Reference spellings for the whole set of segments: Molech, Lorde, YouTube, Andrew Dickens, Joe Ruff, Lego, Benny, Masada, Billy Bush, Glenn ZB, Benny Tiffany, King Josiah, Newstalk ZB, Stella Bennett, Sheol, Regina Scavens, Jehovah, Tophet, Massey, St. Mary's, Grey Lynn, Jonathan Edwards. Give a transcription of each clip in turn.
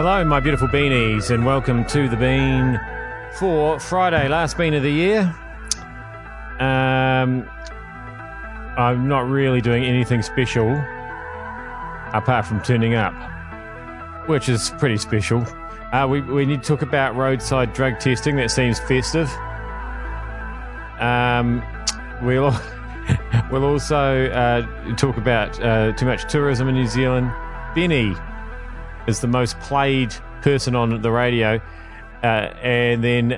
Hello, my beautiful beanies, and welcome to the Bean for Friday, last bean of the year. I'm not really doing anything special apart from turning up, which is pretty special. We need to talk about roadside drug testing. That seems festive. We'll also talk about too much tourism in New Zealand. Benny is the most played person on the radio, and then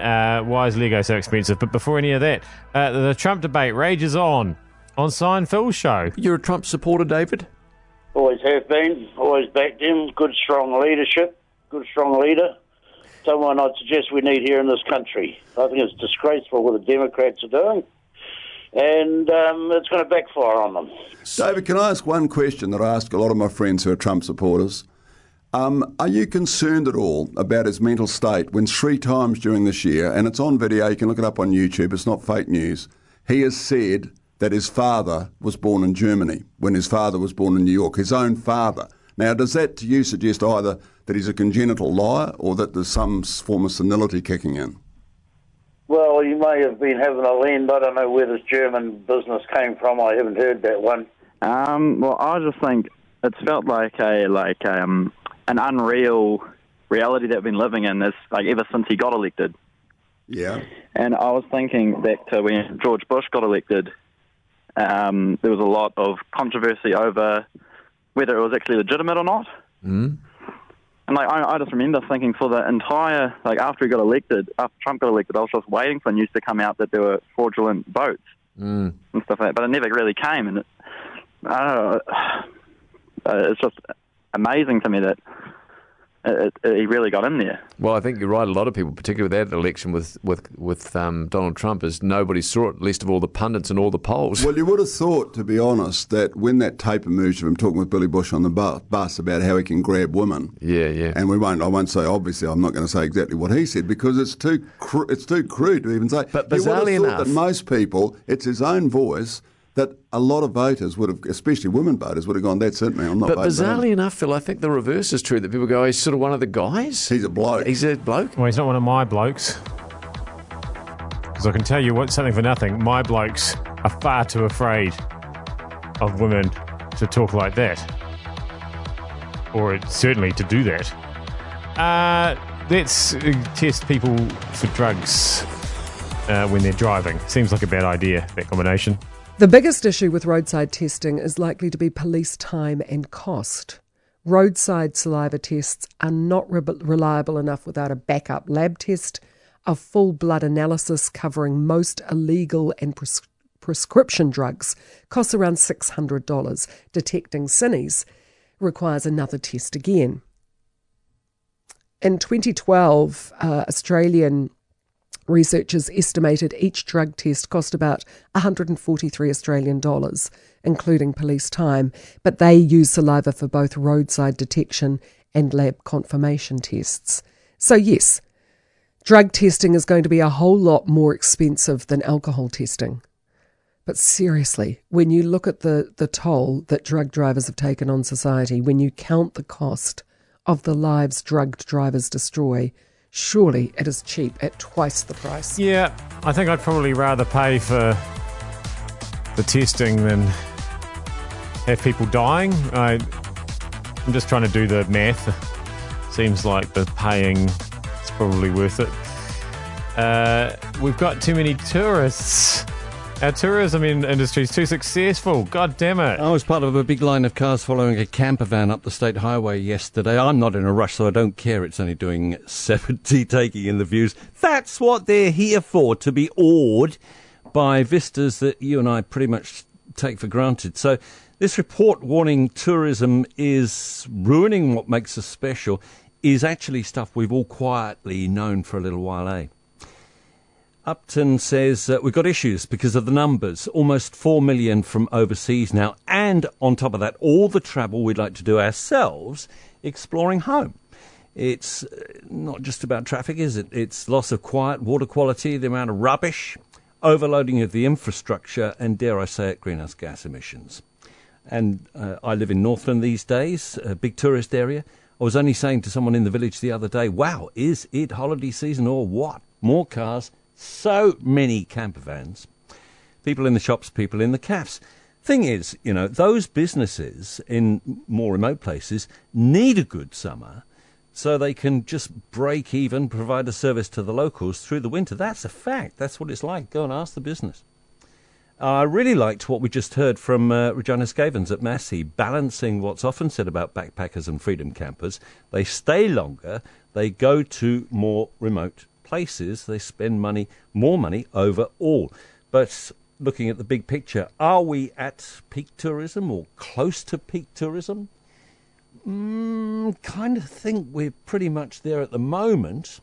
why is Lego so expensive? But before any of that, the Trump debate rages on Seinfeld's show. You're a Trump supporter, David? Always have been, always backed him. Good, strong leadership, good, strong leader. Someone I'd suggest we need here in this country. I think it's disgraceful what the Democrats are doing, and it's going to backfire on them. David, can I ask one question that I ask a lot of my friends who are Trump supporters? Are you concerned at all about his mental state when three times during this year, and it's on video, you can look it up on YouTube, it's not fake news, he has said that his father was born in Germany when his father was born in New York, his own father. Now, does that to you suggest either that he's a congenital liar or that there's some form of senility kicking in? Well, you may have been having a lend. I don't know where this German business came from. I haven't heard that one. Well, I just think it's felt like an unreal reality that we've been living in is like ever since he got elected. Yeah. And I was thinking back to when George Bush got elected, there was a lot of controversy over whether it was actually legitimate or not. Mm. And I just remember thinking for the entire, after Trump got elected, I was just waiting for news to come out that there were fraudulent votes and stuff like that, but it never really came. And it's just amazing to me that he really got in there. Well, I think you're right. A lot of people, particularly with that election with Donald Trump, is nobody saw it, least of all the pundits and all the polls. Well, you would have thought, to be honest, that when that tape emerged of him talking with Billy Bush on the bus about how he can grab women. Yeah, yeah. And I won't say, obviously, I'm not going to say exactly what he said because it's too crude to even say. But bizarrely enough, you would have thought that most people, it's his own voice, that a lot of voters would have, especially women voters, would have gone, that's it, man, I'm not voting. But bizarrely enough, Phil, I think the reverse is true, that people go, he's sort of one of the guys. He's a bloke. He's a bloke. Well, he's not one of my blokes. Because I can tell you something for nothing, my blokes are far too afraid of women to talk like that. Or certainly to do that. Let's test people for drugs when they're driving. Seems like a bad idea, that combination. The biggest issue with roadside testing is likely to be police time and cost. Roadside saliva tests are not reliable enough without a backup lab test, a full blood analysis covering most illegal and prescription drugs costs around $600. Detecting CINEs requires another test again. In 2012, Australian researchers estimated each drug test cost about $143 Australian dollars, including police time, but they use saliva for both roadside detection and lab confirmation tests. So yes, drug testing is going to be a whole lot more expensive than alcohol testing. But seriously, when you look at the toll that drug drivers have taken on society, when you count the cost of the lives drugged drivers destroy, surely it is cheap at twice the price. Yeah, I think I'd probably rather pay for the testing than have people dying. I'm just trying to do the math. Seems like the paying is probably worth it. We've got too many tourists. Our tourism industry is too successful. God damn it. I was part of a big line of cars following a camper van up the state highway yesterday. I'm not in a rush, so I don't care. It's only doing 70, taking in the views. That's what they're here for, to be awed by vistas that you and I pretty much take for granted. So this report warning tourism is ruining what makes us special is actually stuff we've all quietly known for a little while, eh? Upton says we've got issues because of the numbers, almost 4 million from overseas now, and on top of that, all the travel we'd like to do ourselves exploring home. It's not just about traffic, is it? It's loss of quiet, water quality, the amount of rubbish, overloading of the infrastructure, and dare I say it, greenhouse gas emissions. And I live in Northland these days, a big tourist area. I was only saying to someone in the village the other day, wow, is it holiday season or what? More cars, so many camper vans, people in the shops, people in the cafes. Thing is, you know, those businesses in more remote places need a good summer so they can just break even, provide a service to the locals through the winter. That's a fact. That's what it's like. Go and ask the business. I really liked what we just heard from Regina Scavens at Massey, balancing what's often said about backpackers and freedom campers. They stay longer. They go to more remote places. They spend money, more money overall. But looking at the big picture, are we at peak tourism or close to peak tourism? Kind of think we're pretty much there at the moment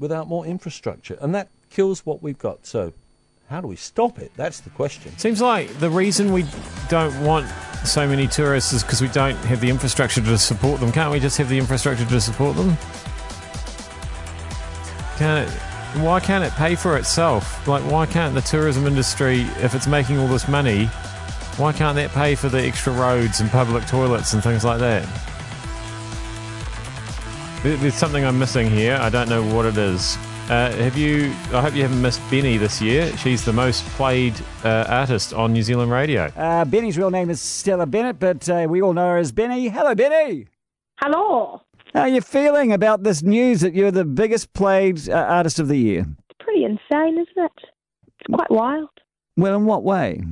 without more infrastructure, and that kills what we've got. So how do we stop it? That's the question. Seems like the reason we don't want so many tourists is because we don't have the infrastructure to support them. Can't we just have the infrastructure to support them? Can't it? Why can't it pay for itself? Like, why can't the tourism industry, if it's making all this money, why can't that pay for the extra roads and public toilets and things like that? There's something I'm missing here. I don't know what it is. I hope you haven't missed Benny this year. She's the most played artist on New Zealand radio. Benny's real name is Stella Bennett, but we all know her as Benny. Hello, Benny. Hello. How are you feeling about this news that you're the biggest played artist of the year? It's pretty insane, isn't it? It's quite wild. Well, in what way?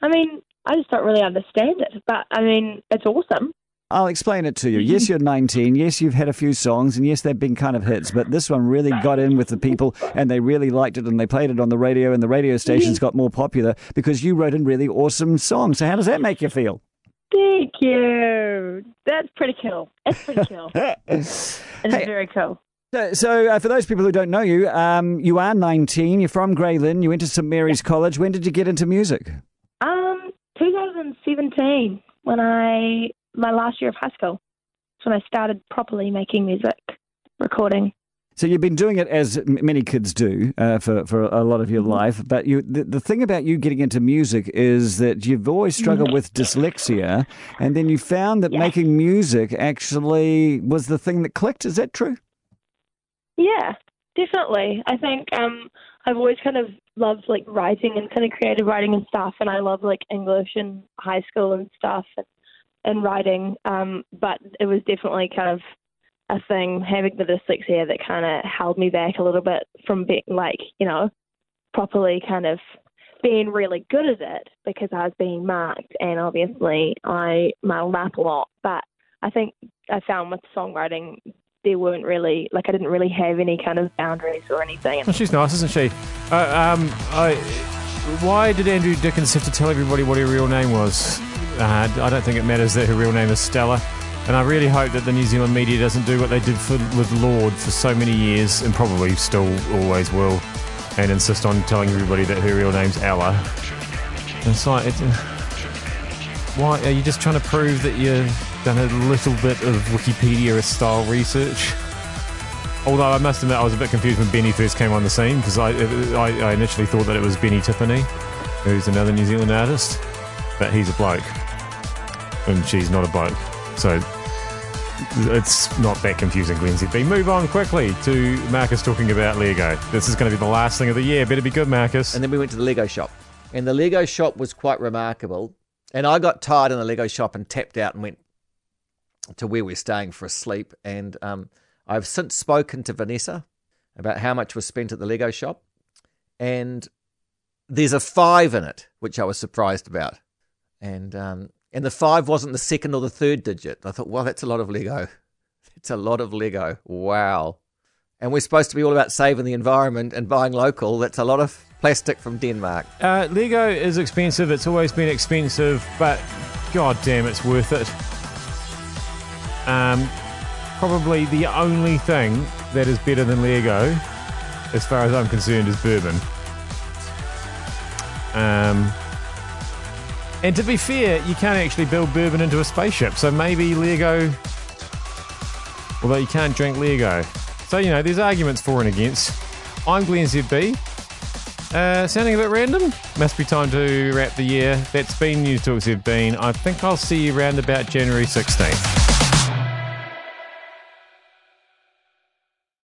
I mean, I just don't really understand it, but, I mean, it's awesome. I'll explain it to you. Yes, you're 19. Yes, you've had a few songs, and yes, they've been kind of hits, but this one really got in with the people, and they really liked it, and they played it on the radio, and the radio stations got more popular because you wrote in really awesome songs. So how does that make you feel? Thank you. That's pretty cool. It's pretty cool. It's very cool. So for those people who don't know you, you are 19. You're from Grey Lynn. You went to St. Mary's College. When did you get into music? 2017, when my last year of high school. That's when I started properly making music, recording. So you've been doing it, as many kids do, for a lot of your life. But the thing about you getting into music is that you've always struggled with dyslexia, and then you found that making music actually was the thing that clicked. Is that true? Yeah, definitely. I think I've always kind of loved like writing and kind of creative writing and stuff, and I love like English and high school and stuff and writing. But it was definitely kind of a thing, having the dyslexia, that kind of held me back a little bit from being like, you know, properly kind of being really good at it, because I was being marked, and obviously I muddled up a lot. But I think I found with songwriting, there weren't really, like, I didn't really have any kind of boundaries or anything. Well, she's nice, isn't she? Why did Andrew Dickens have to tell everybody what her real name was? I don't think it matters that her real name is Stella. And I really hope that the New Zealand media doesn't do what they did with Lorde for so many years, and probably still always will, and insist on telling everybody that her real name's Ella. It's like, why are you just trying to prove that you've done a little bit of Wikipedia-style research? Although I must admit I was a bit confused when Benny first came on the scene, because I initially thought that it was Benny Tiffany, who's another New Zealand artist, but he's a bloke, and she's not a bloke. So it's not that confusing, Glenn ZB. Move on quickly to Marcus talking about Lego. This is going to be the last thing of the year. Better be good, Marcus. And then we went to the Lego shop. And the Lego shop was quite remarkable. And I got tired in the Lego shop and tapped out and went to where we're staying for a sleep. And I've since spoken to Vanessa about how much was spent at the Lego shop. And there's a 5 in it, which I was surprised about. And the 5 wasn't the second or the third digit. I thought, well, that's a lot of Lego. It's a lot of Lego. Wow. And we're supposed to be all about saving the environment and buying local. That's a lot of plastic from Denmark. Lego is expensive. It's always been expensive, but god damn, it's worth it. Probably the only thing that is better than Lego, as far as I'm concerned, is bourbon. And to be fair, you can't actually build bourbon into a spaceship, so maybe Lego... Although you can't drink Lego. So, you know, there's arguments for and against. I'm Glenn ZB. Sounding a bit random? Must be time to wrap the year. That's been Newstalk ZB. I think I'll see you around about January 16th.